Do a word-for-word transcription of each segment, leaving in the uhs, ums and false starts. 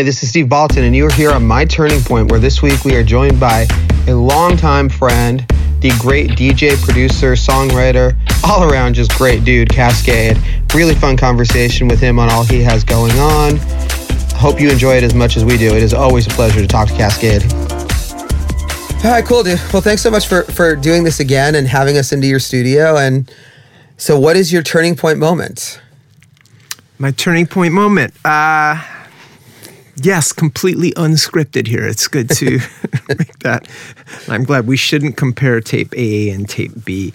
Hey, this is Steve Baltin, and you are here on My Turning Point, where this week we are joined by a longtime friend, the great D J, producer, songwriter, all around just great dude, Kaskade. Really fun conversation with him on all he has going on. Hope you enjoy it as much as we do. It is always a pleasure to talk to Kaskade. All right, cool, dude. Well, thanks so much for, for doing this again and having us into your studio. And so what is your turning point moment? My turning point moment? Uh... Yes, completely unscripted here. It's good to make that. I'm glad we shouldn't compare tape A and tape B.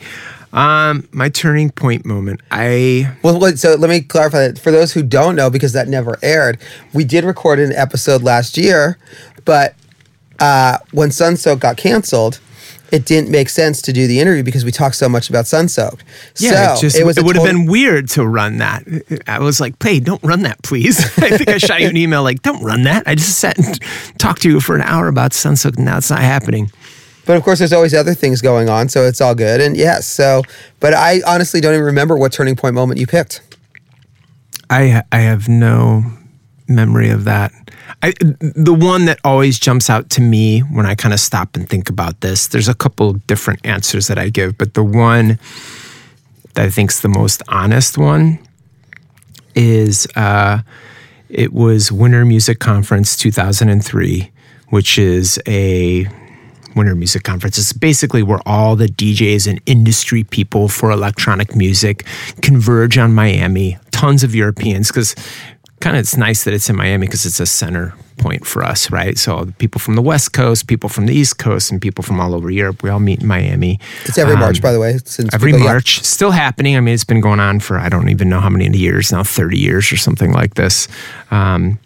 Um, my turning point moment. I well, wait, so let me clarify that for those who don't know, because that never aired. We did record an episode last year, but uh, when Sun Soaked got canceled, it didn't make sense to do the interview because we talked so much about Sun Soaked. Yeah, so it, just, it, was it would total- have been weird to run that. I was like, hey, don't run that, please. I think I shot you an email like, don't run that. I just sat and talked to you for an hour about Sun Soaked, and now it's not happening. But of course, there's always other things going on, so it's all good. And yes, so, but I honestly don't even remember what turning point moment you picked. I I have no memory of that. I, the one that always jumps out to me when I kind of stop and think about this, there's a couple different answers that I give, but the one that I think's the most honest one is uh, it was Winter Music Conference two thousand three, which is a Winter Music Conference. It's basically where all the D Js and industry people for electronic music converge on Miami, tons of Europeans, because kind of it's nice that it's in Miami because it's a center point for us, right? So people from the West Coast, people from the East Coast, and people from all over Europe, we all meet in Miami. It's every um, March, by the way. Since every people, March. Yeah. Still happening. I mean, it's been going on for I don't even know how many years now, thirty years or something like this. Um,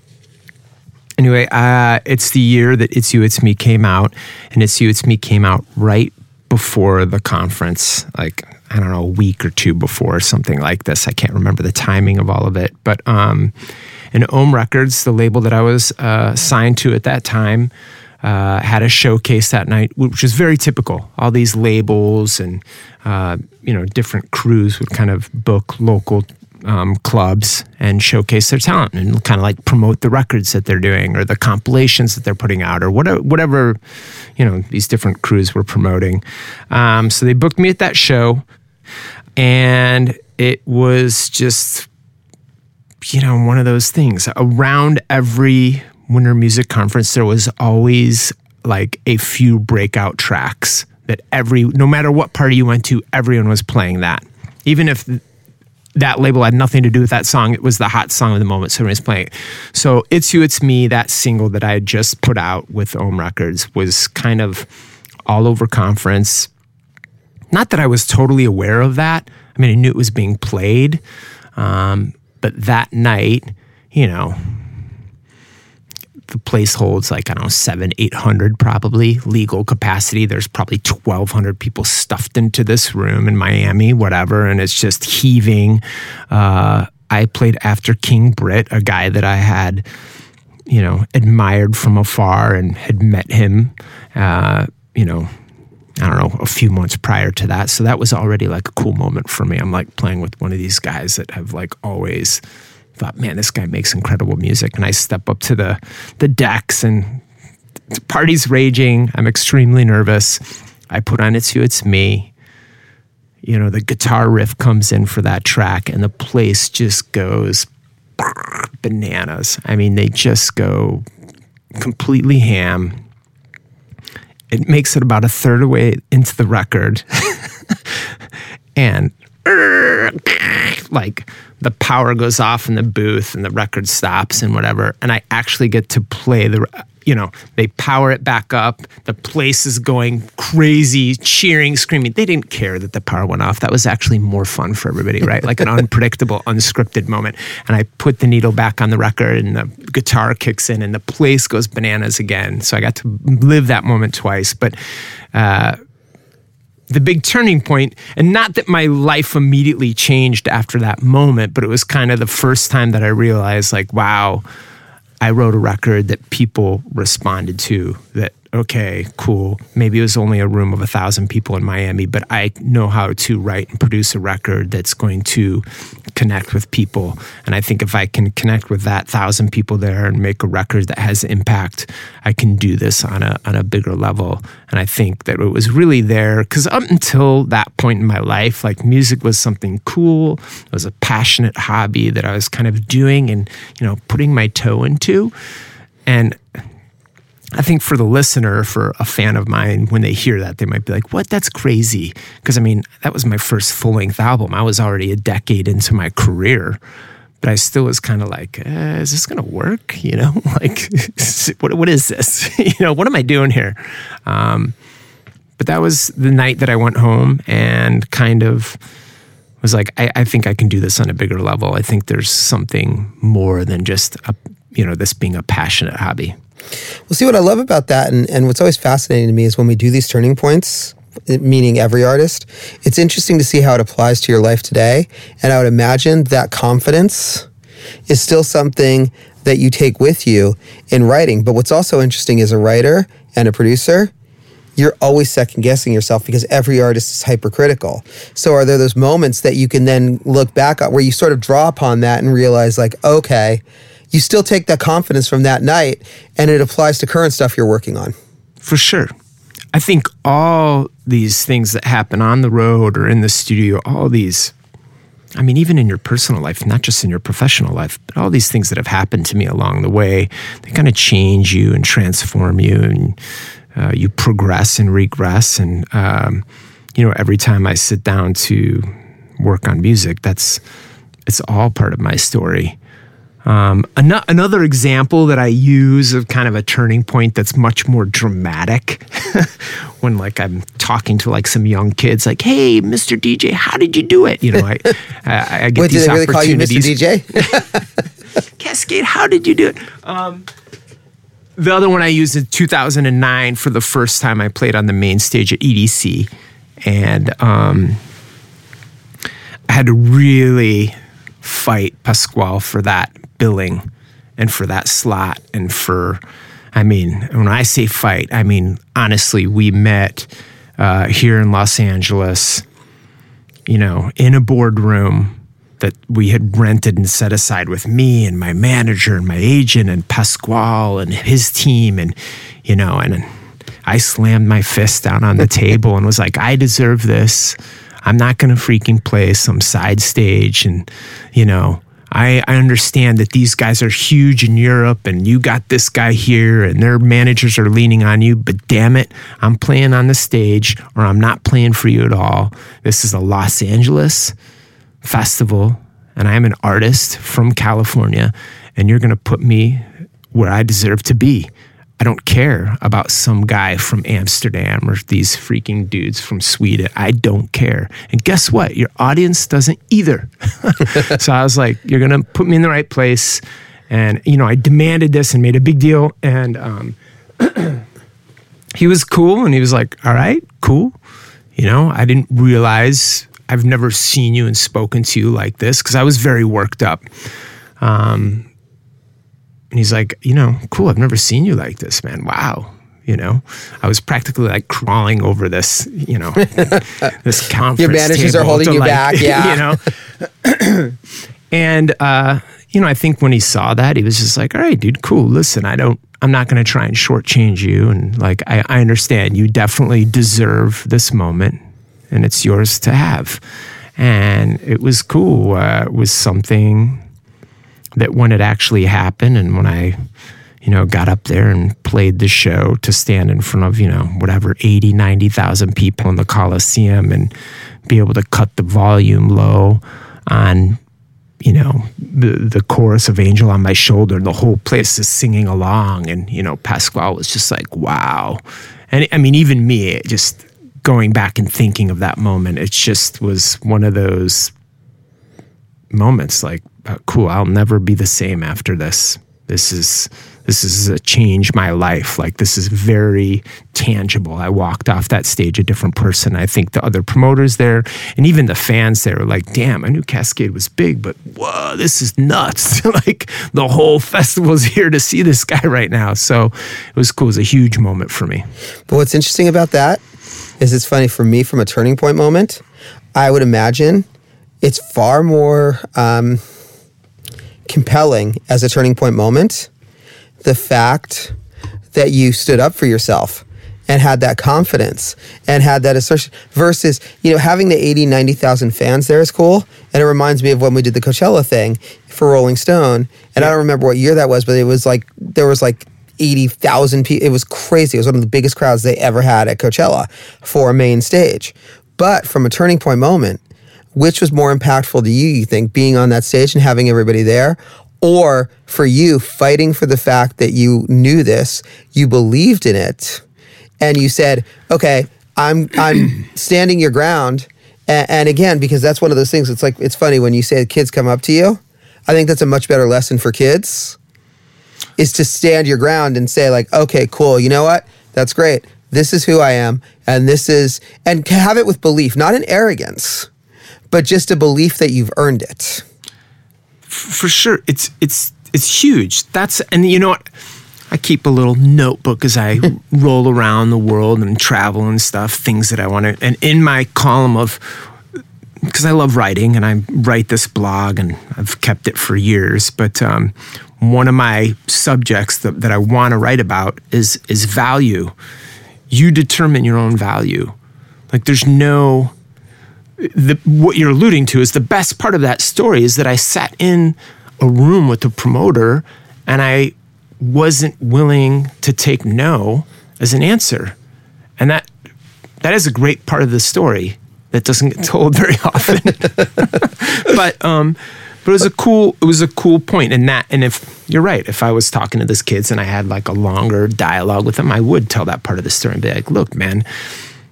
anyway, uh, it's the year that It's You, It's Me came out, and It's You, It's Me came out right before the conference, like, I don't know, a week or two before or something like this. I can't remember the timing of all of it. But um, and Ohm Records, the label that I was uh, signed to at that time, uh, had a showcase that night, which was very typical. All these labels and uh, you know, different crews would kind of book local um, clubs and showcase their talent and kind of like promote the records that they're doing or the compilations that they're putting out or whatever, whatever you know, these different crews were promoting. Um, so they booked me at that show. And it was just, you know, one of those things. Around every Winter Music Conference, there was always like a few breakout tracks that every, no matter what party you went to, everyone was playing that. Even if that label had nothing to do with that song, it was the hot song of the moment, so everyone was playing it. So It's You, It's Me, that single that I had just put out with Ohm Records was kind of all over conference. Not that I was totally aware of that. I mean, I knew it was being played. Um, but that night, you know, the place holds like, I don't know, seven, eight hundred probably legal capacity. There's probably twelve hundred people stuffed into this room in Miami, whatever. And it's just heaving. Uh, I played after King Britt, a guy that I had, you know, admired from afar and had met him, uh, you know, I don't know, a few months prior to that. So that was already like a cool moment for me. I'm like playing with one of these guys that have like always thought, man, this guy makes incredible music. And I step up to the the decks and the party's raging. I'm extremely nervous. I put on It's You, It's Me. You know, the guitar riff comes in for that track and the place just goes bananas. I mean, they just go completely ham. It makes it about a third of the way into the record. And like the power goes off in the booth and the record stops and whatever. And I actually get to play the, you know, they power it back up. The place is going crazy, cheering, screaming. They didn't care that the power went off. That was actually more fun for everybody, right? Like an unpredictable, unscripted moment. And I put the needle back on the record and the guitar kicks in and the place goes bananas again. So I got to live that moment twice. But uh, the big turning point, and not that my life immediately changed after that moment, but it was kind of the first time that I realized like, wow, I wrote a record that people responded to, that okay, cool, maybe it was only a room of a thousand people in Miami, but I know how to write and produce a record that's going to connect with people. And I think if I can connect with that thousand people there and make a record that has impact, I can do this on a on a bigger level. And I think that it was really there, because up until that point in my life, like, music was something cool. It was a passionate hobby that I was kind of doing and, you know, putting my toe into. And I think for the listener, for a fan of mine, when they hear that, they might be like, what? That's crazy. Because, I mean, that was my first full-length album. I was already a decade into my career, but I still was kind of like, eh, is this going to work? You know, like, what? what is this? You know, what am I doing here? Um, but that was the night that I went home and kind of was like, I, I think I can do this on a bigger level. I think there's something more than just, a, you know, this being a passionate hobby. Well, see, what I love about that, and, and what's always fascinating to me is when we do these turning points, meaning every artist, it's interesting to see how it applies to your life today. And I would imagine that confidence is still something that you take with you in writing. But what's also interesting as a writer and a producer, you're always second-guessing yourself because every artist is hypercritical. So are there those moments that you can then look back at where you sort of draw upon that and realize, like, okay, you still take that confidence from that night and it applies to current stuff you're working on? For sure. I think all these things that happen on the road or in the studio, all these, I mean, even in your personal life, not just in your professional life, but all these things that have happened to me along the way, they kind of change you and transform you, and uh, you progress and regress. And, um, you know, every time I sit down to work on music, that's, it's all part of my story. Um, an- another example that I use of kind of a turning point that's much more dramatic when, like, I'm talking to, like, some young kids, like, hey, Mister D J, how did you do it? You know, I, I, I get Wait, these did they really call you Mister D J? Kaskade, how did you do it? Um, the other one I used in two thousand nine for the first time I played on the main stage at E D C. And um, I had to really fight Pasquale for that billing and for that slot, and for, I mean, when I say fight, I mean, honestly, we met uh, here in Los Angeles, you know, in a boardroom that we had rented and set aside with me and my manager and my agent and Pasquale and his team, and, you know, and I slammed my fist down on the table and was like, I deserve this. I'm not going to freaking play some side stage, and, you know, I, I understand that these guys are huge in Europe and you got this guy here and their managers are leaning on you, but damn it, I'm playing on the stage or I'm not playing for you at all. This is a Los Angeles festival and I'm an artist from California, and you're going to put me where I deserve to be. I don't care about some guy from Amsterdam or these freaking dudes from Sweden. I don't care. And guess what? Your audience doesn't either. So I was like, you're going to put me in the right place. And, you know, I demanded this and made a big deal. And um, he was cool. And he was like, all right, cool. You know, I didn't realize, I've never seen you and spoken to you like this, because I was very worked up. Um And he's like, you know, cool, I've never seen you like this, man. Wow. You know, I was practically like crawling over this, you know, this conference. Your managers table are holding you, like, back. Yeah. You know, and, uh, you know, I think when he saw that, he was just like, all right, dude, cool. Listen, I don't, I'm not going to try and shortchange you. And, like, I, I understand you definitely deserve this moment and it's yours to have. And it was cool. Uh, it was something that when it actually happened, and when I, you know, got up there and played the show to stand in front of, you know, whatever, eighty, ninety thousand people in the Coliseum and be able to cut the volume low on, you know, the, the chorus of Angel on My Shoulder, the whole place is singing along. And, you know, Pasquale was just like, wow. And I mean, even me, it just going back and thinking of that moment, it just was one of those moments like, Uh, cool, I'll never be the same after this. This is this is a change my life. Like, this is very tangible. I walked off that stage a different person. I think the other promoters there and even the fans there were like, damn, I knew Kaskade was big, but whoa, this is nuts. Like, the whole festival's here to see this guy right now. So it was cool. It was a huge moment for me. But what's interesting about that is it's funny for me from a turning point moment, I would imagine it's far more um, compelling as a turning point moment, the fact that you stood up for yourself and had that confidence and had that assertion versus, you know, having the eighty, ninety thousand fans there is cool. And it reminds me of when we did the Coachella thing for Rolling Stone. And yeah. I don't remember what year that was, but it was like, there was like eighty thousand people. It was crazy. It was one of the biggest crowds they ever had at Coachella for a main stage. But from a turning point moment, which was more impactful to you, you think, being on that stage and having everybody there, or for you fighting for the fact that you knew this, you believed in it, and you said, okay, I'm I'm standing your ground. And, and again, because that's one of those things, it's like, it's funny when you say kids come up to you, I think that's a much better lesson for kids, is to stand your ground and say like, okay, cool, you know what? That's great. This is who I am, and this is, and have it with belief, not in arrogance, but just a belief that you've earned it. For sure. It's it's it's huge. That's, and you know what? I keep a little notebook as I roll around the world and travel and stuff, things that I want to, and in my column of, because I love writing and I write this blog and I've kept it for years, but um, one of my subjects that, that I want to write about is is value. You determine your own value. Like, there's no, the, what you're alluding to is the best part of that story is that I sat in a room with the promoter and I wasn't willing to take no as an answer. And that that is a great part of the story that doesn't get told very often. But um, but it was a cool it was a cool point. And that, and if you're right, if I was talking to this kids and I had like a longer dialogue with them, I would tell that part of the story and be like, look, man.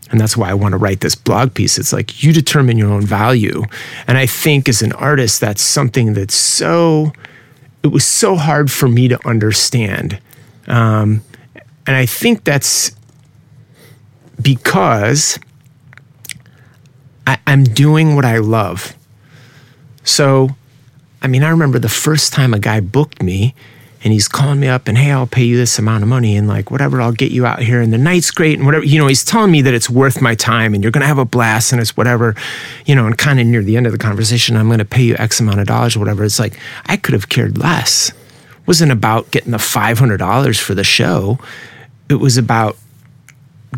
And that's why I want to write this blog piece. It's like, you determine your own value. And I think as an artist, that's something that's so, it was so hard for me to understand. Um, and I think that's because I, I'm doing what I love. So, I mean, I remember the first time a guy booked me, and he's calling me up and, hey, I'll pay you this amount of money and like, whatever, I'll get you out here and the night's great and whatever. You know, he's telling me that it's worth my time and you're going to have a blast and it's whatever, you know, and kind of near the end of the conversation, I'm going to pay you X amount of dollars or whatever. It's like, I could have cared less. It wasn't about getting the five hundred dollars for the show. It was about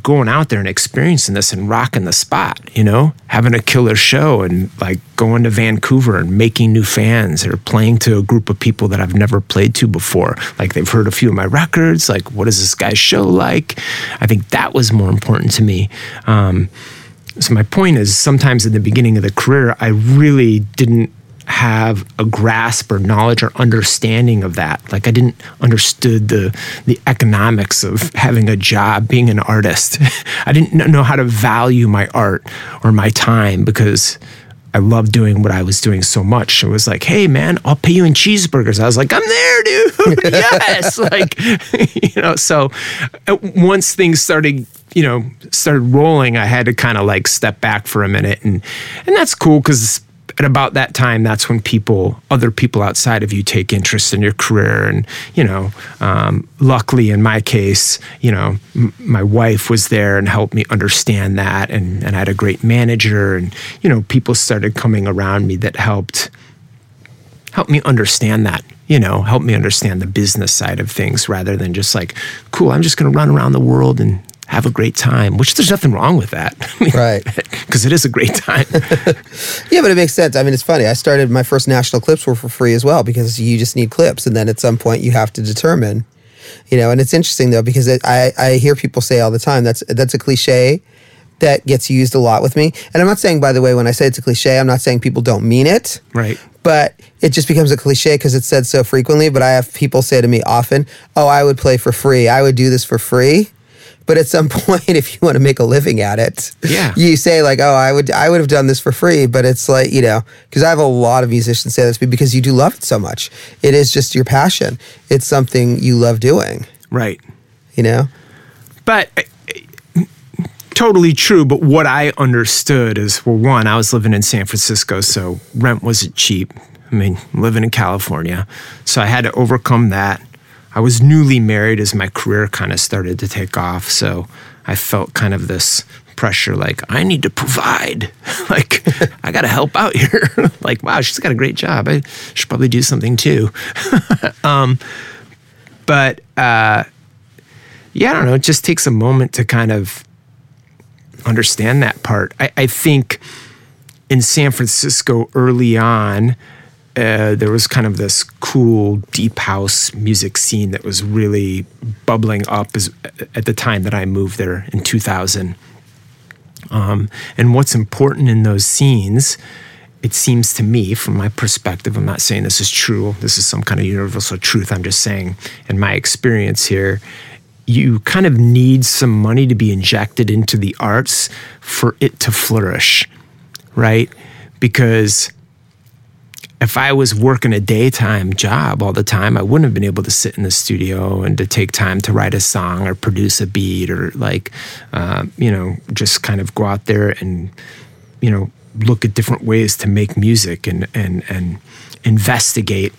going out there and experiencing this and rocking the spot, you know, having a killer show and like going to Vancouver and making new fans or playing to a group of people that I've never played to before. Like, they've heard a few of my records. Like, what is this guy's show like? I think that was more important to me. Um, so my point is, sometimes at the beginning of the career, I really didn't have a grasp or knowledge or understanding of that. Like, I didn't understood the the economics of having a job, being an artist. I didn't know how to value my art or my time because I loved doing what I was doing so much. It was like, hey man, I'll pay you in cheeseburgers. I was like, I'm there, dude. Yes. Like, you know, so once things started, you know, started rolling, I had to kind of like step back for a minute. And, and that's cool, because at about that time, that's when people, other people outside of you, take interest in your career. And, you know, um, luckily in my case, you know, m- my wife was there and helped me understand that. And, and I had a great manager, and, you know, people started coming around me that helped, helped me understand that, you know, helped me understand the business side of things, rather than just like, cool, I'm just going to run around the world and have a great time, which there's nothing wrong with that. I mean, right. Because it is a great time. Yeah, but it makes sense. I mean, it's funny. I started, my first national clips were for free as well, because you just need clips. And then at some point you have to determine, you know, and it's interesting though, because it, I, I hear people say all the time, that's, that's a cliche that gets used a lot with me. And I'm not saying, by the way, when I say it's a cliche, I'm not saying people don't mean it. Right. But it just becomes a cliche because it's said so frequently. But I have people say to me often, oh, I would play for free. I would do this for free. But at some point, if you want to make a living at it, yeah. you say like, oh, I would I would have done this for free. But it's like, you know, because I have a lot of musicians say this because you do love it so much. It is just your passion. It's something you love doing. Right. You know? But totally true. But what I understood is, well, one, I was living in San Francisco, so rent wasn't cheap. I mean, living in California. So I had to overcome that. I was newly married as my career kind of started to take off. So I felt kind of this pressure, like, I need to provide. Like, I got to help out here. Like, wow, she's got a great job. I should probably do something too. um, but uh, yeah, I don't know. It just takes a moment to kind of understand that part. I, I think in San Francisco early on, Uh, there was kind of this cool deep house music scene that was really bubbling up as, at the time that I moved there in two thousand. Um, and what's important in those scenes, it seems to me, from my perspective, I'm not saying this is true, this is some kind of universal truth, I'm just saying in my experience here, you kind of need some money to be injected into the arts for it to flourish, right? Because if I was working a daytime job all the time, I wouldn't have been able to sit in the studio and to take time to write a song or produce a beat or like, uh, you know, just kind of go out there and, you know, look at different ways to make music and and and investigate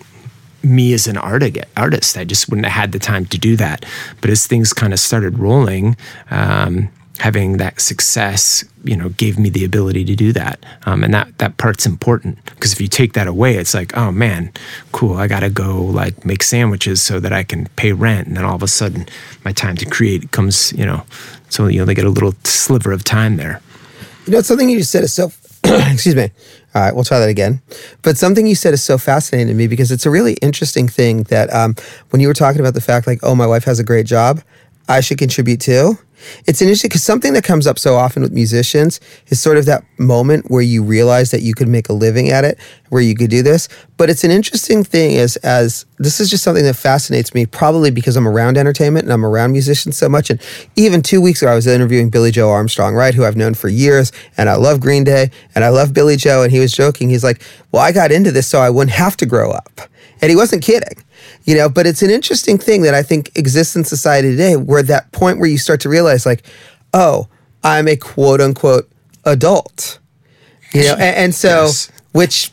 me as an art artist. I just wouldn't have had the time to do that. But as things kind of started rolling, um, having that success, you know, gave me the ability to do that. Um, and that, that part's important because if you take that away, it's like, oh man, cool. I got to go like make sandwiches so that I can pay rent. And then all of a sudden my time to create comes, you know, so, you know, they get a little sliver of time there. You know, it's something you just said is so, excuse me. All right, we'll try that again. But something you said is so fascinating to me because it's a really interesting thing that um, when you were talking about the fact like, oh, my wife has a great job, I should contribute too. It's interesting because something that comes up so often with musicians is sort of that moment where you realize that you could make a living at it, where you could do this. But it's an interesting thing as, as this is just something that fascinates me, probably because I'm around entertainment and I'm around musicians so much. And even two weeks ago, I was interviewing Billy Joe Armstrong, right, who I've known for years, and I love Green Day, and I love Billy Joe. And he was joking. He's like, well, I got into this so I wouldn't have to grow up. And he wasn't kidding. You know, but it's an interesting thing that I think exists in society today where that point where you start to realize like, oh, I'm a quote unquote adult, you know? And, and so, yes. Which,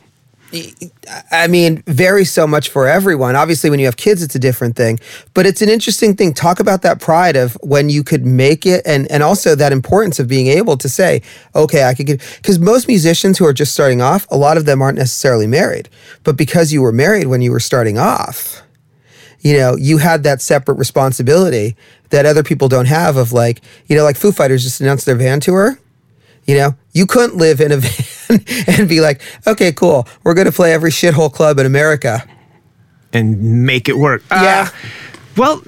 I mean, varies so much for everyone. Obviously, when you have kids, it's a different thing, but it's an interesting thing. Talk about that pride of when you could make it and, and also that importance of being able to say, okay, I could get, because most musicians who are just starting off, a lot of them aren't necessarily married, but because you were married when you were starting off, you know, you had that separate responsibility that other people don't have of like, you know, like Foo Fighters just announced their van tour. You know, you couldn't live in a van and be like, okay, cool, we're going to play every shithole club in America. And make it work. Yeah. Uh, well,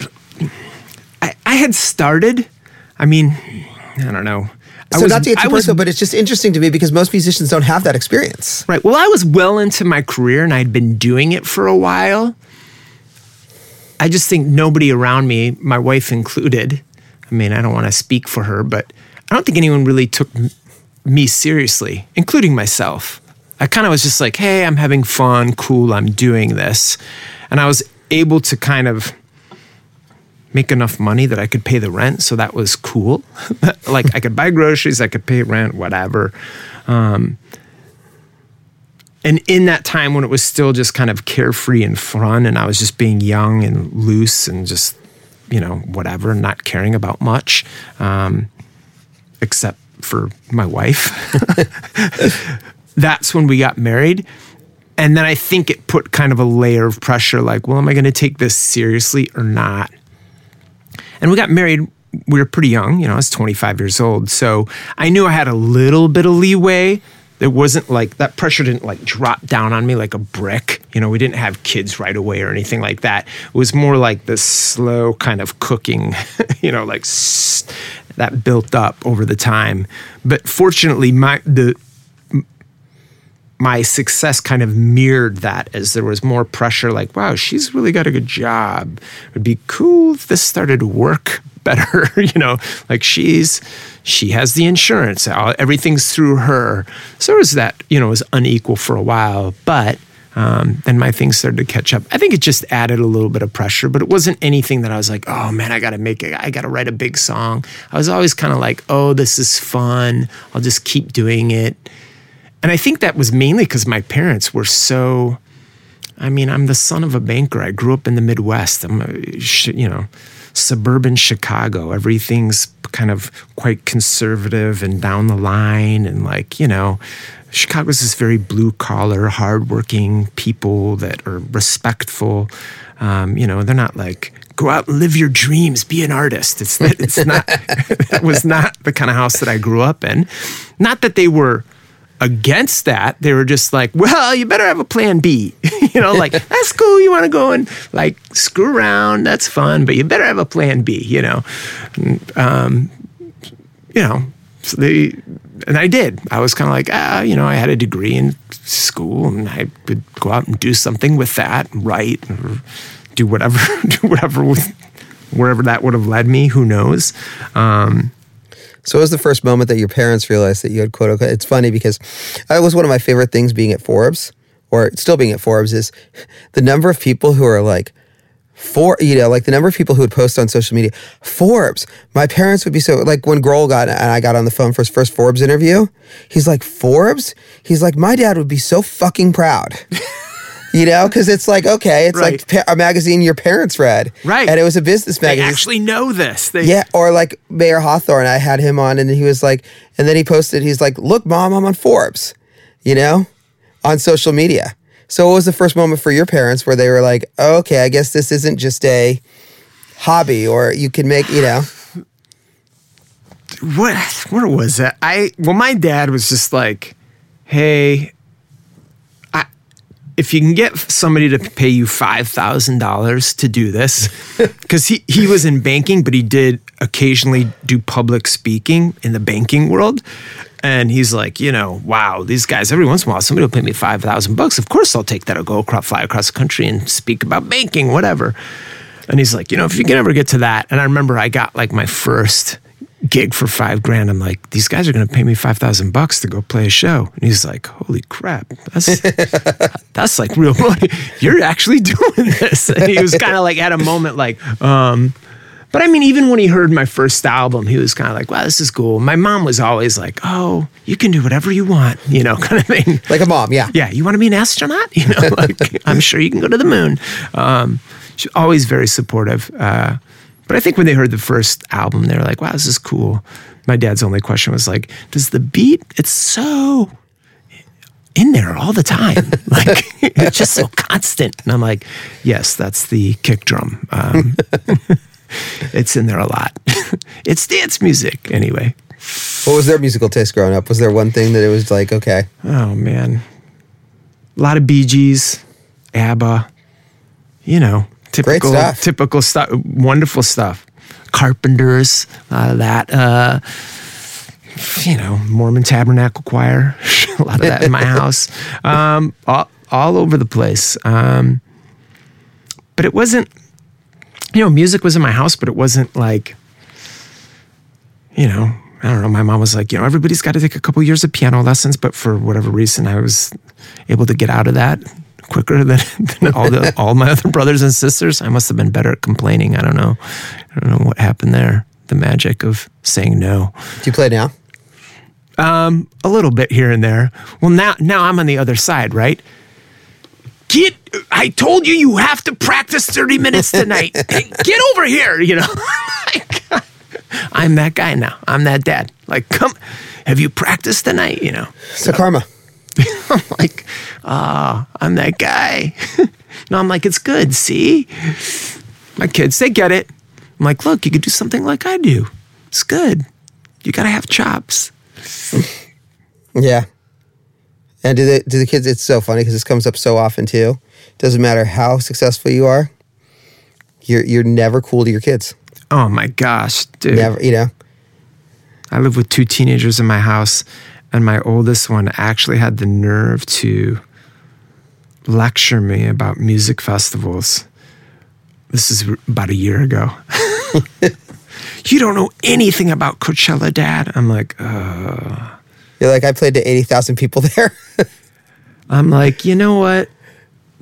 I, I had started, I mean, I don't know. I so was, not to get too I personal, was, but it's just interesting to me because most musicians don't have that experience. Right. Well, I was well into my career and I'd been doing it for a while. I just think nobody around me, my wife included, I mean, I don't want to speak for her, but I don't think anyone really took m- me seriously, including myself. I kind of was just like, hey, I'm having fun, cool, I'm doing this. And I was able to kind of make enough money that I could pay the rent, so that was cool. Like I could buy groceries, I could pay rent, whatever. Um, And in that time when it was still just kind of carefree and fun and I was just being young and loose and just, you know, whatever, not caring about much, um, except for my wife, that's when we got married. And then I think it put kind of a layer of pressure, like, well, am I going to take this seriously or not? And we got married, we were pretty young, you know, I was twenty-five years old. So I knew I had a little bit of leeway. There wasn't like, that pressure didn't like drop down on me like a brick. You know, we didn't have kids right away or anything like that. It was more like this slow kind of cooking, you know, like that built up over the time. But fortunately, my the my success kind of mirrored that, as there was more pressure like, wow, she's really got a good job. It would be cool if this started to work better, you know, like she's, she has the insurance, everything's through her. So it was that, you know, it was unequal for a while, but um, then my things started to catch up. I think it just added a little bit of pressure, but it wasn't anything that I was like, oh man, I got to make it, I got to write a big song. I was always kind of like, oh, this is fun. I'll just keep doing it. And I think that was mainly because my parents were so, I mean, I'm the son of a banker. I grew up in the Midwest. I'm, a, you know, suburban Chicago. Everything's kind of quite conservative and down the line. And like, you know, Chicago's this very blue collar, hardworking people that are respectful. Um, you know, they're not like, go out and live your dreams, be an artist. It's, it's not, that was not the kind of house that I grew up in. Not that they were against that, they were just like, well, you better have a plan B. You know, like, that's cool, you want to go and like screw around, that's fun, but you better have a plan B, you know. And, um, you know, so they, and I did. I was kind of like, ah, you know, I had a degree in school and I could go out and do something with that, write or do whatever, do whatever, wherever that would have led me, who knows. Um, So what was the first moment that your parents realized that you had quote unquote? It's funny because that was one of my favorite things being at Forbes, or still being at Forbes, is the number of people who are like, for, you know, like the number of people who would post on social media, Forbes, my parents would be so, like when Grohl got, and I got on the phone for his first Forbes interview, he's like, Forbes? He's like, my dad would be so fucking proud. You know, because it's like, okay, it's right. like a magazine your parents read. Right. And it was a business magazine. They actually know this. They- yeah, or like Mayor Hawthorne, I had him on and he was like, and then he posted, he's like, look, Mom, I'm on Forbes, you know, on social media. So what was the first moment for your parents where they were like, oh, okay, I guess this isn't just a hobby or you can make, you know. What, where was that? I, well, my dad was just like, hey, if you can get somebody to pay you five thousand dollars to do this, because he, he was in banking, but he did occasionally do public speaking in the banking world. And he's like, you know, wow, these guys, every once in a while, somebody will pay me five thousand bucks. Of course, I'll take that. I'll go across, fly across the country and speak about banking, whatever. And he's like, you know, if you can ever get to that. And I remember I got like my first gig for five grand. I'm like, these guys are going to pay me five thousand bucks to go play a show. And he's like, holy crap, that's, that's like real money. You're actually doing this. And he was kind of like at a moment like, um, but I mean, even when he heard my first album, he was kind of like, wow, this is cool. My mom was always like, oh, you can do whatever you want, you know, kind of thing. Like a mom. Yeah. Yeah. You want to be an astronaut? You know, like, I'm sure you can go to the moon. Um, she's always very supportive. Uh, But I think when they heard the first album, they were like, wow, this is cool. My dad's only question was like, does the beat, it's so in there all the time. Like, it's just so constant. And I'm like, yes, that's the kick drum. Um, it's in there a lot. It's dance music anyway. What was their musical taste growing up? Was there one thing that it was like, okay? Oh, man. A lot of Bee Gees, ABBA, you know. Typical, Great stuff. typical stuff, wonderful stuff. Carpenters, a lot of that. Uh, you know, Mormon Tabernacle Choir, a lot of that in my house, um, all, all over the place. Um, but it wasn't, you know, music was in my house, but it wasn't like, you know, I don't know. My mom was like, you know, everybody's got to take a couple years of piano lessons, but for whatever reason, I was able to get out of that quicker than, than all the all my other brothers and sisters. I must have been better at complaining. I don't know. I don't know what happened there. The magic of saying no. Do you play now? Um, a little bit here and there. Well, now now I'm on the other side, right? Get! I told you you have to practice thirty minutes tonight. Hey, get over here, you know. I'm that guy now. I'm that dad. Like, come. Have you practiced tonight? You know. So, so karma. I'm like, ah, oh, I'm that guy. No, I'm like, it's good, see? My kids, they get it. I'm like, look, you could do something like I do. It's good. You got to have chops. Yeah. And do the, do the kids, it's so funny because this comes up so often too. Doesn't matter how successful you are, you're, you're never cool to your kids. Oh my gosh, dude. Never, you know. I live with two teenagers in my house. And my oldest one actually had the nerve to lecture me about music festivals. This is about a year ago. You don't know anything about Coachella, Dad. I'm like, uh. You're like, I played to eighty thousand people there. I'm like, you know what?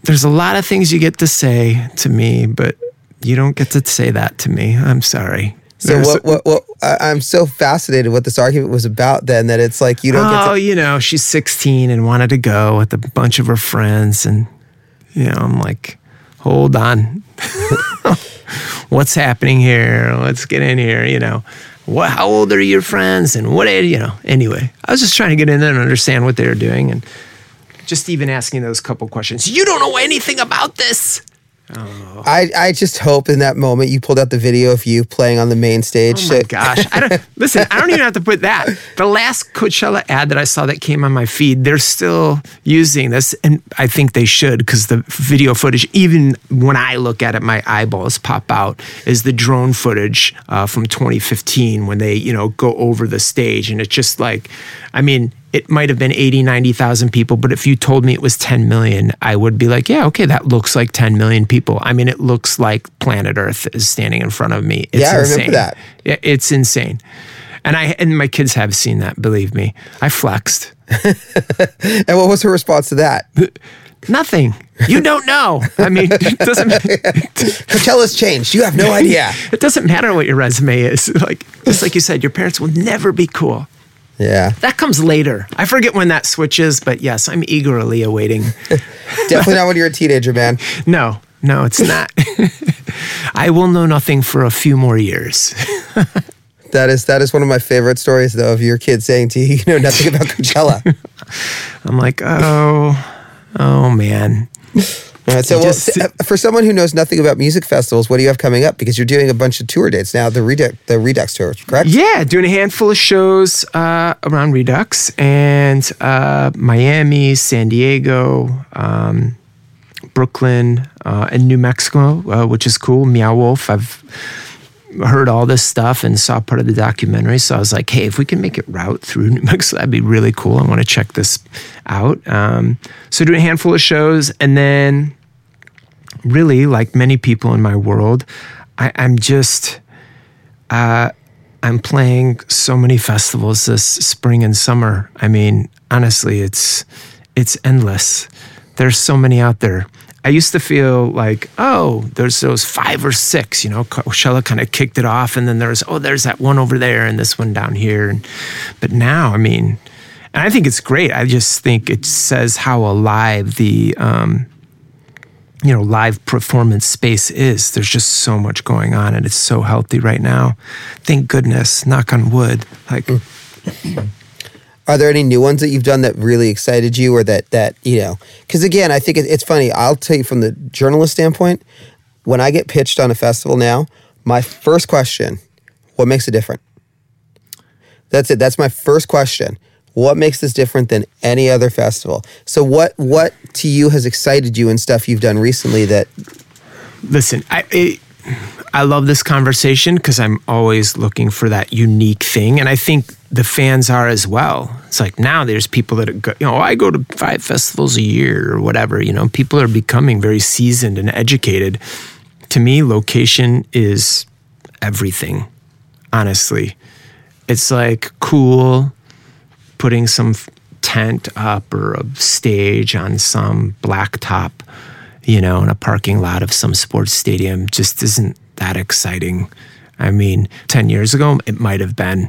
There's a lot of things you get to say to me, but you don't get to say that to me. I'm sorry. So what, what, what, I'm so fascinated what this argument was about then that it's like you don't oh, get to... Oh, you know, she's sixteen and wanted to go with a bunch of her friends. And, you know, I'm like, hold on. What's happening here? Let's get in here, you know. What, how old are your friends? And what, you know, anyway. I was just trying to get in there and understand what they were doing. And just even asking those couple questions. You don't know anything about this. Oh. I, I just hope in that moment you pulled out the video of you playing on the main stage. Oh my so- gosh. I don't, listen, I don't even have to put that. The last Coachella ad that I saw that came on my feed, they're still using this. And I think they should because the video footage, even when I look at it, my eyeballs pop out, is the drone footage uh, from twenty fifteen when they, you know, go over the stage. And it's just like, I mean... It might have been eighty, ninety thousand people, but if you told me it was ten million, I would be like, yeah, okay, that looks like ten million people. I mean, it looks like planet Earth is standing in front of me. It's yeah, I insane. remember that. Yeah, it's insane. And I and my kids have seen that, believe me. I flexed. And what was her response to that? Nothing. You don't know. I mean, it doesn't Coachella's changed. You have no idea. It doesn't matter what your resume is. Like just like you said, your parents will never be cool. Yeah. That comes later. I forget when that switches, but yes, I'm eagerly awaiting. Definitely not when you're a teenager, man. No, no, it's not. I will know nothing for a few more years. That is that is one of my favorite stories, though, of your kid saying to you, you know nothing about Coachella. I'm like, oh, oh, man. All right, so well, just, for someone who knows nothing about music festivals, what do you have coming up? Because you're doing a bunch of tour dates now, the Redux, the Redux tour, correct? Yeah, doing a handful of shows uh, around Redux and uh, Miami, San Diego, um, Brooklyn, uh, and New Mexico, uh, which is cool. Meow Wolf, I've heard all this stuff and saw part of the documentary, so I was like, hey, if we can make it route through New Mexico, that'd be really cool. I want to check this out. Um, so doing a handful of shows, and then... Really, like many people in my world, I, I'm just, uh, I'm playing so many festivals this spring and summer. I mean, honestly, it's it's endless. There's so many out there. I used to feel like, oh, there's those five or six, you know, Coachella kind of kicked it off. And then there's, oh, there's that one over there and this one down here. And, but now, I mean, and I think it's great. I just think it says how alive the... Um, you know, live performance space is. There's just so much going on and it's so healthy right now. Thank goodness, knock on wood. Like, are there any new ones that you've done that really excited you or that, that you know, because again, I think it, it's funny. I'll tell you from the journalist standpoint, when I get pitched on a festival now, my first question, what makes it different? That's it. That's my first question. What makes this different than any other festival? So what what to you has excited you in stuff you've done recently that... Listen, I it, I love this conversation because I'm always looking for that unique thing. And I think the fans are as well. It's like now there's people that go, you know, I go to five festivals a year or whatever. You know, people are becoming very seasoned and educated. To me, location is everything, honestly. It's like cool... putting some tent up or a stage on some blacktop, you know, in a parking lot of some sports stadium just isn't that exciting. I mean, ten years ago, it might have been.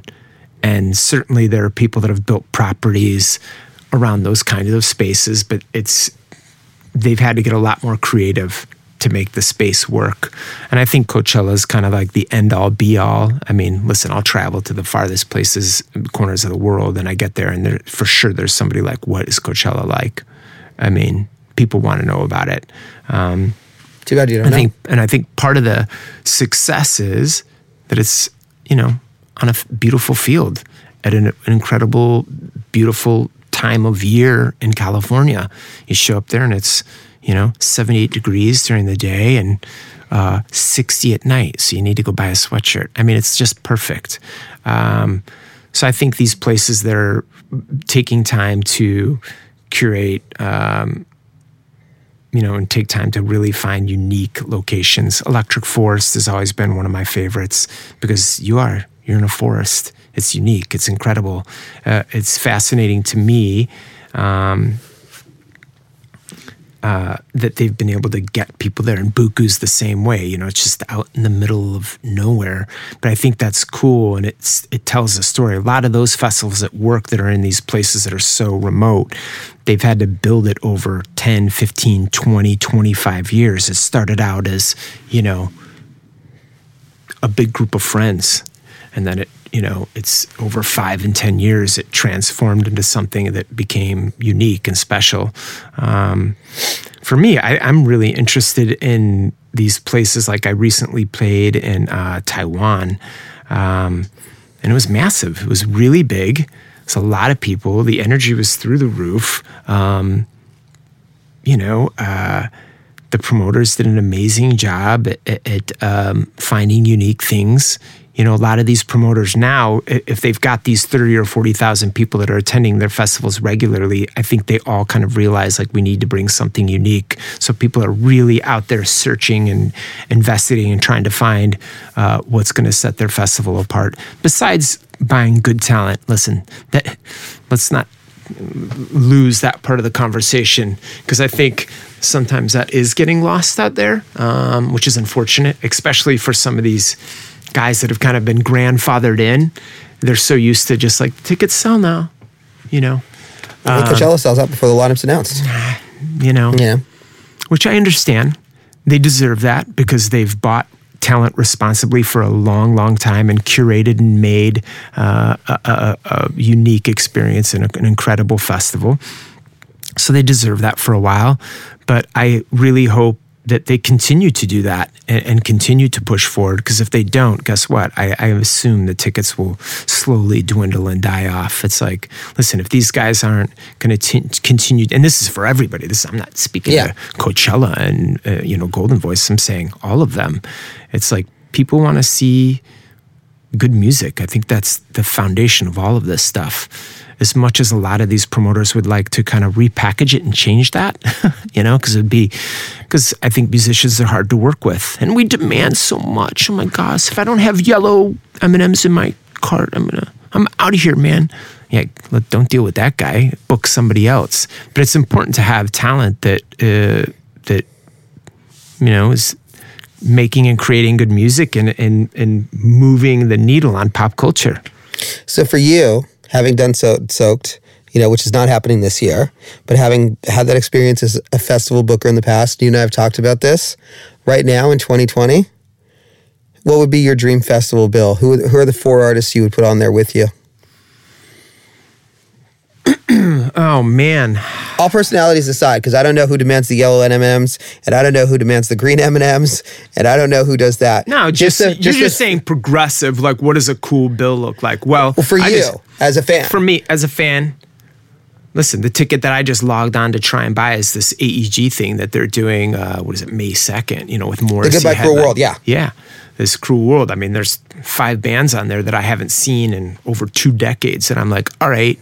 And certainly there are people that have built properties around those kinds of spaces, but it's they've had to get a lot more creative to make the space work. And I think Coachella is kind of like the end all be all. I mean, listen, I'll travel to the farthest places, corners of the world, and I get there and there, for sure there's somebody like, what is Coachella like? I mean, people want to know about it. Um, Too bad you don't I know. Think, and I think part of the success is that it's, you know, on a beautiful field at an incredible, beautiful time of year in California. You show up there and it's, you know, seventy-eight degrees during the day and uh, sixty at night. So you need to go buy a sweatshirt. I mean, it's just perfect. Um, So I think these places that are taking time to curate, um, you know, and take time to really find unique locations. Electric Forest has always been one of my favorites because you are, you're in a forest. It's unique. It's incredible. Uh, it's fascinating to me um, uh, that they've been able to get people there. And Buku's the same way. You know, it's just out in the middle of nowhere. But I think that's cool, and it's it tells a story. A lot of those festivals that work that are in these places that are so remote, they've had to build it over ten, fifteen, twenty, twenty-five years. It started out as, you know, a big group of friends, and then it, you know, it's over five and ten years, it transformed into something that became unique and special. Um, for me, I, I'm really interested in these places. Like I recently played in uh, Taiwan, um, and it was massive. It was really big. It's a lot of people. The energy was through the roof. Um, you know, uh, the promoters did an amazing job at, at um, finding unique things. You know, a lot of these promoters now, if they've got these thirty or forty thousand people that are attending their festivals regularly, I think they all kind of realize, like, we need to bring something unique. So people are really out there searching and investigating and trying to find uh, what's going to set their festival apart. Besides buying good talent, listen, that let's not lose that part of the conversation, because I think sometimes that is getting lost out there, um, which is unfortunate, especially for some of these guys that have kind of been grandfathered in. They're so used to just like, tickets sell now, you know. I think um, Coachella sells out before the lineup's announced. You know. Yeah. Which I understand. They deserve that because they've bought talent responsibly for a long, long time and curated and made uh, a, a, a unique experience and an incredible festival. So they deserve that for a while. But I really hope that they continue to do that and, and continue to push forward, because if they don't, guess what? I, I assume the tickets will slowly dwindle and die off. It's like, listen, if these guys aren't going to continue, and this is for everybody. This I'm not speaking yeah. to Coachella and uh, you know, Golden Voice. I'm saying all of them. It's like people want to see good music. I think that's the foundation of all of this stuff. As much as a lot of these promoters would like to kind of repackage it and change that, you know, because it'd be, because I think musicians are hard to work with, and we demand so much. Oh my gosh, if I don't have yellow M and M's in my cart, I'm gonna, I'm out of here, man. Yeah, don't deal with that guy. Book somebody else. But it's important to have talent that, uh, that, you know, is making and creating good music and and and moving the needle on pop culture. So for you, having done so, Soaked, you know, which is not happening this year, but having had that experience as a festival booker in the past, you and I have talked about this. Right now in twenty twenty, what would be your dream festival bill? Who, who are the four artists you would put on there with you? Oh, man. All personalities aside, because I don't know who demands the yellow M and M's, and I don't know who demands the green M and M's, and I don't know who does that. No, just, just a, you're just, just a, saying progressive. Like, what does a cool bill look like? Well, well for I you, just, as a fan. For me, as a fan, listen, the ticket that I just logged on to try and buy is this A E G thing that they're doing, uh, what is it, May second, you know, with Morrissey. The Goodbye Cruel World, yeah. Yeah. This Cruel World. I mean, there's five bands on there that I haven't seen in over two decades, and I'm like, all right,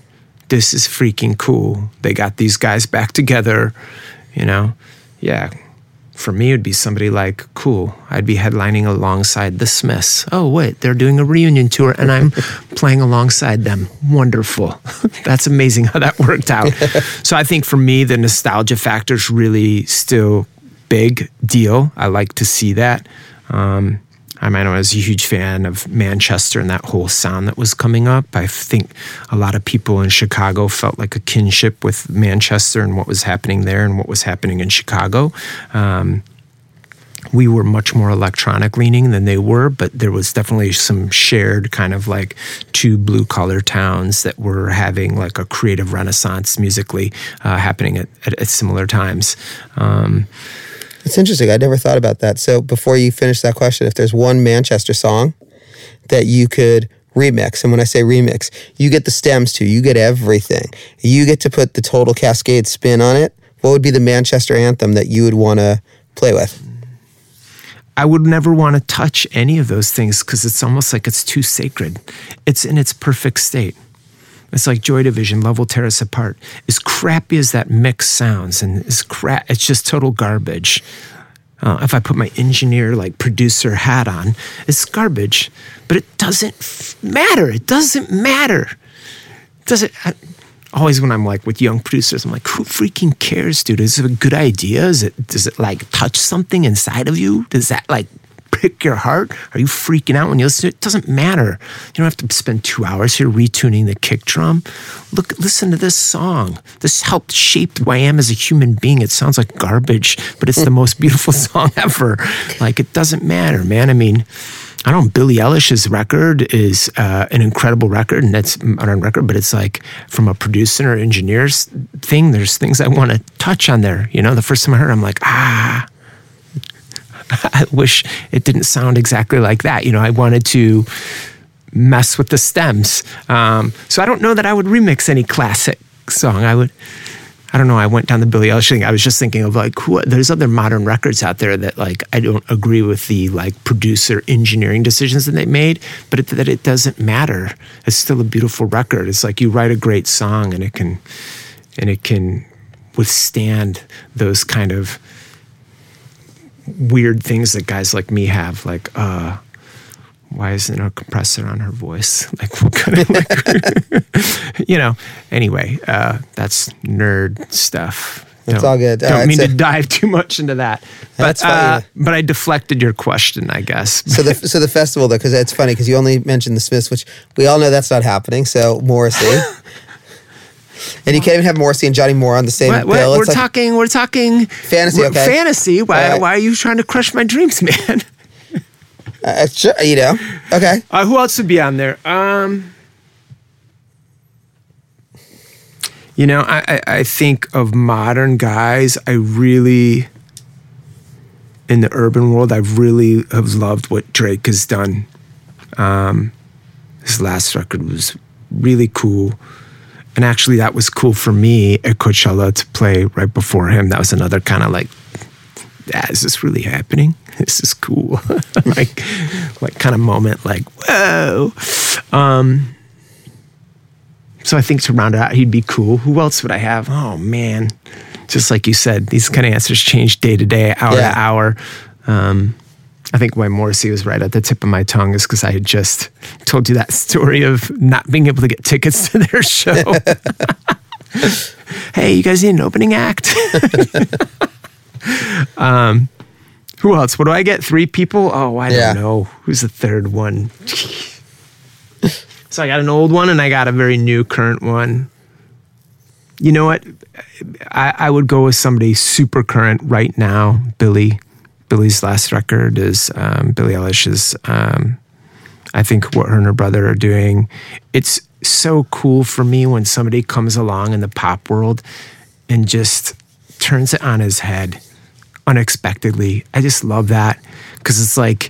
this is freaking cool. They got these guys back together, you know? Yeah. For me, it would be somebody like, cool, I'd be headlining alongside the Smiths. Oh, wait, they're doing a reunion tour and I'm playing alongside them. Wonderful. That's amazing how that worked out. So I think for me, the nostalgia factor is really still big deal. I like to see that. Um, I mean, I was a huge fan of Manchester and that whole sound that was coming up. I think a lot of people in Chicago felt like a kinship with Manchester and what was happening there and what was happening in Chicago. Um, we were much more electronic leaning than they were, but there was definitely some shared kind of like two blue collar towns that were having like a creative renaissance musically uh, happening at, at, at similar times. Um It's interesting. I never thought about that. So before you finish that question, if there's one Manchester song that you could remix, and when I say remix, you get the stems to, you get everything. You get to put the total Kaskade spin on it. What would be the Manchester anthem that you would want to play with? I would never want to touch any of those things because it's almost like it's too sacred. It's in its perfect state. It's like Joy Division, Love Will Tear Us Apart. As crappy as that mix sounds, and it's crap, it's just total garbage. Uh, if I put my engineer, like producer hat on, it's garbage. But it doesn't f- matter. It doesn't matter. It doesn't. I, always when I'm like with young producers, I'm like, who freaking cares, dude? Is it a good idea? Is it? Does it like touch something inside of you? Does that like prick your heart? Are you freaking out when you listen to it? It doesn't matter. You don't have to spend two hours here retuning the kick drum. Look, listen to this song. This helped shape who I am as a human being. It sounds like garbage, but it's the most beautiful song ever. Like, it doesn't matter, man. I mean, I don't know, Billie Eilish's record is uh, an incredible record, and that's on our record, but it's like from a producer or engineer's thing, there's things I want to touch on there. You know, the first time I heard it, I'm like, ah, I wish it didn't sound exactly like that. You know, I wanted to mess with the stems. Um, so I don't know that I would remix any classic song. I would, I don't know. I went down the Billie Eilish thing. I was just thinking of like, what, there's other modern records out there that like, I don't agree with the like producer engineering decisions that they made, but it, that it doesn't matter. It's still a beautiful record. It's like you write a great song and it can, and it can withstand those kind of weird things that guys like me have, like, uh, why isn't there a compressor on her voice? Like, what kind of, like, you know, anyway, uh, that's nerd stuff. It's all good. Don't right, mean so, to dive too much into that, but uh, but I deflected your question, I guess. So the so the festival though, because it's funny because you only mentioned the Smiths, which we all know that's not happening. So Morrissey. And you can't even have Morrissey and Johnny Moore on the same what, what, bill. It's we're like, talking, we're talking fantasy. Okay. Fantasy. Why, right. why are you trying to crush my dreams, man? uh, sure, you know. Okay. Uh, who else would be on there? Um, you know, I, I, I think of modern guys. I really, in the urban world, I really have loved what Drake has done. Um, his last record was really cool. And actually, that was cool for me at Coachella to play right before him. That was another kind of like, ah, is this really happening? This is cool. like, like kind of moment, like, whoa. Um, so I think to round it out, he'd be cool. Who else would I have? Oh, man. Just like you said, these kind of answers change day to day, hour yeah. to hour. Um, I think why Morrissey was right at the tip of my tongue is because I had just told you that story of not being able to get tickets to their show. Hey, you guys need an opening act? um, who else? What do I get? Three people? Oh, I don't yeah. know. Who's the third one? So I got an old one and I got a very new current one. You know what? I, I would go with somebody super current right now, Billy. Billie's last record is um, Billie Eilish's, um, I think what her and her brother are doing. It's so cool for me when somebody comes along in the pop world and just turns it on his head unexpectedly. I just love that because it's like,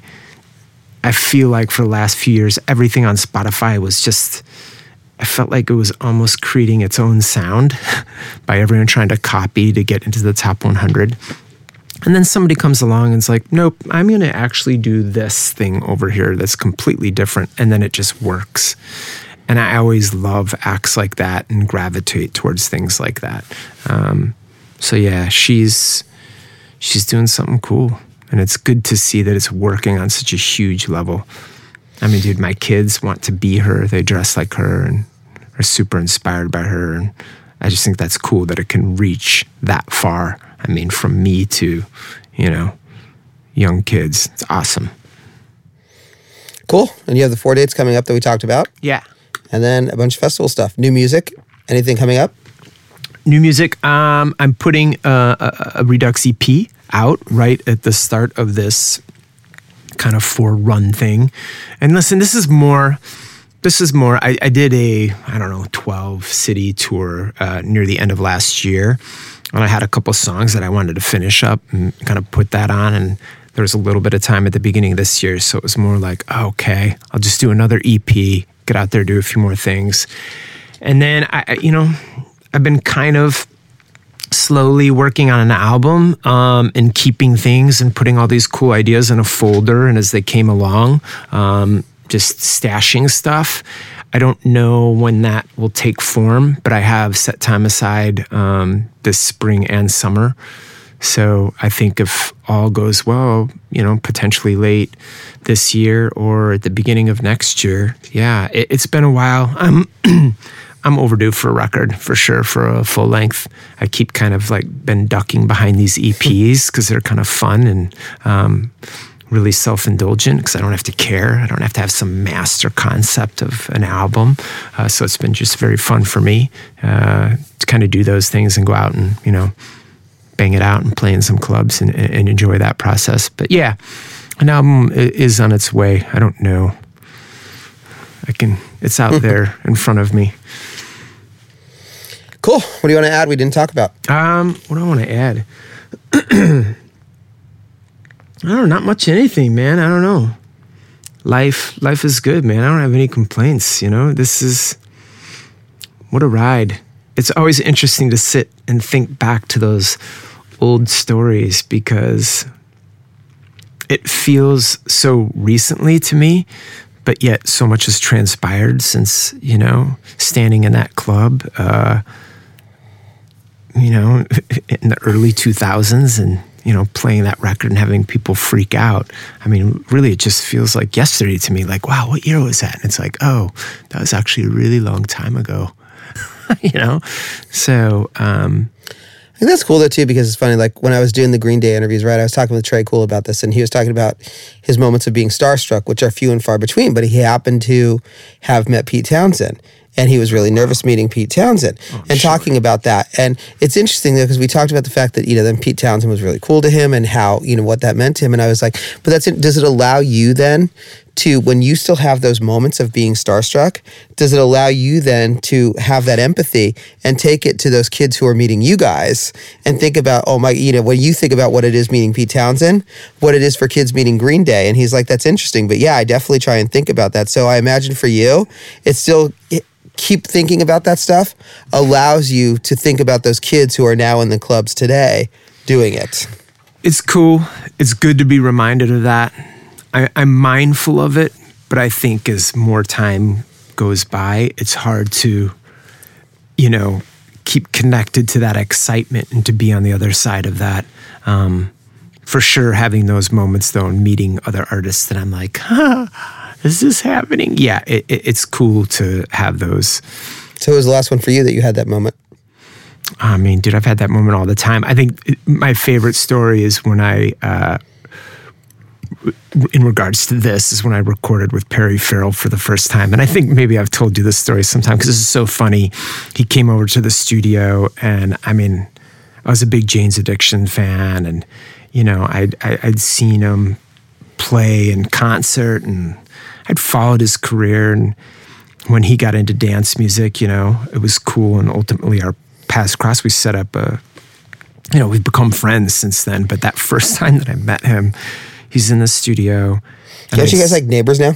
I feel like for the last few years, everything on Spotify was just, I felt like it was almost creating its own sound by everyone trying to copy to get into the top one hundred. And then somebody comes along and it's like, nope, I'm going to actually do this thing over here that's completely different. And then it just works. And I always love acts like that and gravitate towards things like that. Um, so yeah, she's she's doing something cool. And it's good to see that it's working on such a huge level. I mean, dude, my kids want to be her. They dress like her and are super inspired by her. And I just think that's cool that it can reach that far. I mean, from me to, you know, young kids. It's awesome. Cool. And you have the four dates coming up that we talked about. Yeah. And then a bunch of festival stuff. New music. Anything coming up? New music. Um, I'm putting a, a, a Redux E P out right at the start of this kind of four-run thing. And listen, this is more... This is more, I, I did a, I don't know, twelve city tour uh, near the end of last year. And I had a couple songs that I wanted to finish up and kind of put that on. And there was a little bit of time at the beginning of this year. So it was more like, oh, okay, I'll just do another E P, get out there, do a few more things. And then, I, you know, I've been kind of slowly working on an album um, and keeping things and putting all these cool ideas in a folder, and as they came along, um, just stashing stuff. I don't know when that will take form, but I have set time aside um, this spring and summer. So I think if all goes well, you know, potentially late this year or at the beginning of next year. Yeah, it, it's been a while. I'm I'm overdue for a record, for sure, for a full length. I keep kind of like been ducking behind these E Ps because they're kind of fun and um, really self-indulgent because I don't have to care. I don't have to have some master concept of an album. Uh, so it's been just very fun for me uh, to kind of do those things and go out and, you know, bang it out and play in some clubs and, and enjoy that process. But yeah, an album is on its way. I don't know. I can. It's out there in front of me. Cool. What do you want to add we didn't talk about? Um, what do I want to add? I don't know. Not much anything, man. I don't know. Life, life is good, man. I don't have any complaints, you know? This is... What a ride. It's always interesting to sit and think back to those old stories because it feels so recently to me, but yet so much has transpired since, you know, standing in that club, uh, you know, in the early two thousands and, you know, playing that record and having people freak out. I mean, really, it just feels like yesterday to me, like, wow, what year was that? And it's like, oh, that was actually a really long time ago. You know, so um, I think that's cool though too, because it's funny. Like when I was doing the Green Day interviews, right? I was talking with Trey Cool about this, and he was talking about his moments of being starstruck, which are few and far between. But he happened to have met Pete Townsend, and he was really nervous meeting Pete Townsend oh, and sure. talking about that. And it's interesting though, because we talked about the fact that you know then Pete Townsend was really cool to him, and how you know what that meant to him. And I was like, but that's it. Does it allow you then? To when you still have those moments of being starstruck, does it allow you then to have that empathy and take it to those kids who are meeting you guys and think about, oh my, you know, when you think about what it is meeting Pete Townsend, what it is for kids meeting Green Day. And he's like, that's interesting. But yeah, I definitely try and think about that. So I imagine for you, it's still... It, keep thinking about that stuff allows you to think about those kids who are now in the clubs today doing it. It's cool. It's good to be reminded of that. I, I'm mindful of it, but I think as more time goes by, it's hard to, you know, keep connected to that excitement and to be on the other side of that. Um, for sure, having those moments, though, and meeting other artists that I'm like, huh, is this happening? Yeah, it, it, it's cool to have those. So it was the last one for you that you had that moment? I mean, dude, I've had that moment all the time. I think my favorite story is when I... Uh, in regards to this is when I recorded with Perry Farrell for the first time. And I think maybe I've told you this story sometime because this is so funny. He came over to the studio and I mean, I was a big Jane's Addiction fan and, you know, I'd, I'd seen him play in concert and I'd followed his career. And when he got into dance music, you know, it was cool. And ultimately our paths crossed. We set up a, you know, we've become friends since then. But that first time that I met him, he's in the studio. Yeah, aren't you guys like neighbors now?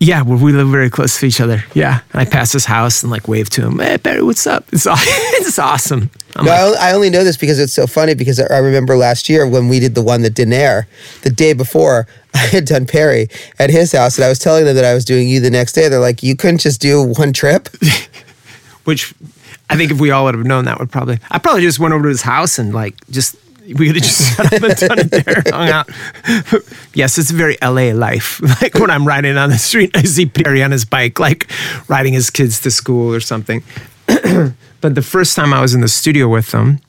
Yeah, well, we live very close to each other. Yeah. And I pass his house and like wave to him. Hey, Barry, what's up? It's, all, it's awesome. No, like, I only know this because it's so funny because I remember last year when we did the one that didn't air, the day before I had done Perry at his house and I was telling them that I was doing you the next day. They're like, you couldn't just do one trip? Which I think if we all would have known that would probably, I probably just went over to his house and like just... We could have just set up and done it there, hung out. Yes, it's very L A life. Like when I'm riding on the street, I see Perry on his bike, like riding his kids to school or something. But the first time I was in the studio with him,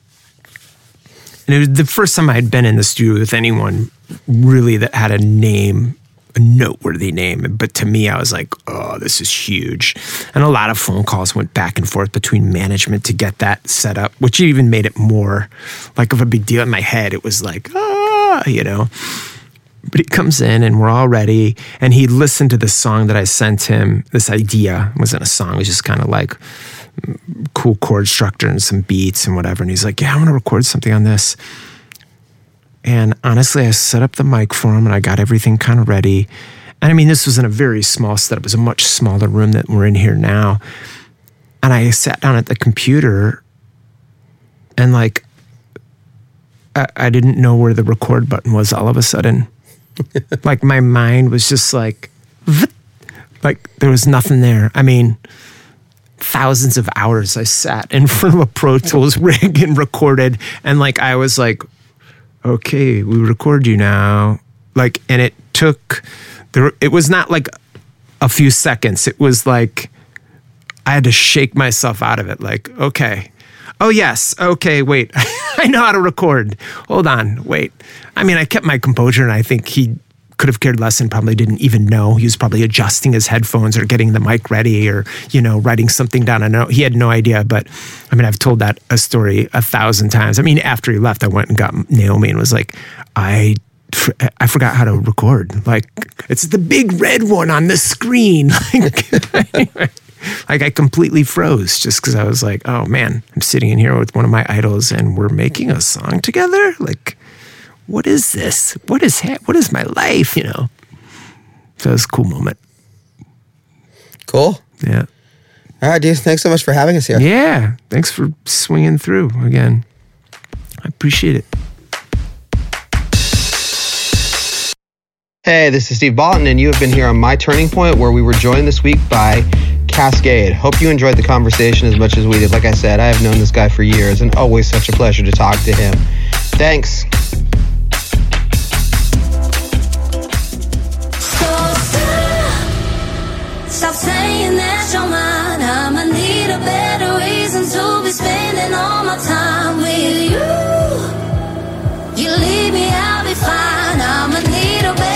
and it was the first time I had been in the studio with anyone really that had a name, a noteworthy name. But to me, I was like, oh, this is huge. And a lot of phone calls went back and forth between management to get that set up, which even made it more like of a big deal in my head. It was like, ah, you know. But he comes in and we're all ready. And he listened to this song that I sent him. This idea wasn't a song. It was just kind of like cool chord structure and some beats and whatever. And he's like, yeah, I want to record something on this. And honestly, I set up the mic for him and I got everything kind of ready. And I mean, this was in a very small setup. It was a much smaller room than we're in here now. And I sat down at the computer and like I, I didn't know where the record button was all of a sudden. Like my mind was just like, like there was nothing there. I mean, thousands of hours I sat in front of a Pro Tools rig and recorded, and like I was like, okay, we record you now. Like, and it took, there. It was not like a few seconds. It was like I had to shake myself out of it. Like, okay. Oh, yes. Okay, wait. I know how to record. Hold on. Wait. I mean, I kept my composure, and I think he could have cared less and probably didn't even know. He was probably adjusting his headphones or getting the mic ready or, you know, writing something down. I know he had no idea, but I mean, I've told that a story a thousand times. I mean, after he left, I went and got Naomi and was like, I... I forgot how to record. Like, it's the big red one on the screen. Like, anyway, like I completely froze just because I was like, oh man, I'm sitting in here with one of my idols and we're making a song together? Like, what is this? What is ha- what is my life, you know? So it was a cool moment. Cool. Yeah. All right, dude. Thanks so much for having us here. Yeah. Thanks for swinging through again. I appreciate it. Hey, this is Steve Baltin, and you have been here on My Turning Point, where we were joined this week by Kaskade. Hope you enjoyed the conversation as much as we did. Like I said, I have known this guy for years, and always such a pleasure to talk to him. Thanks. Stop saying that's your mind. I'ma need a better reason to be spending all my time with you. You leave me, I'll be fine. I'ma need a better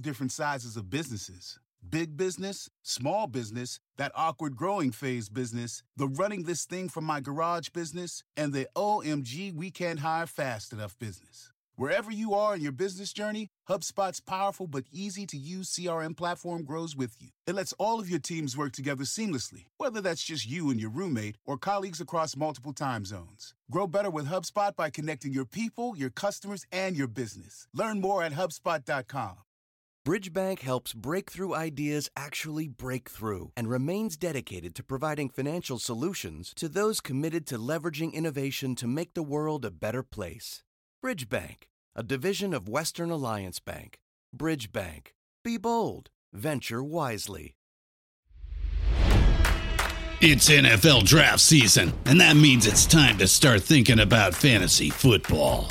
different sizes of businesses. Big business, small business, that awkward growing phase business, the running this thing from my garage business, and the O M G we can't hire fast enough business. Wherever you are in your business journey, HubSpot's powerful but easy-to-use C R M platform grows with you. It lets all of your teams work together seamlessly, whether that's just you and your roommate or colleagues across multiple time zones. Grow better with HubSpot by connecting your people, your customers, and your business. Learn more at HubSpot dot com. Bridge Bank helps breakthrough ideas actually break through and remains dedicated to providing financial solutions to those committed to leveraging innovation to make the world a better place. Bridge Bank, a division of Western Alliance Bank. Bridge Bank. Be bold. Venture wisely. It's N F L draft season, and that means it's time to start thinking about fantasy football.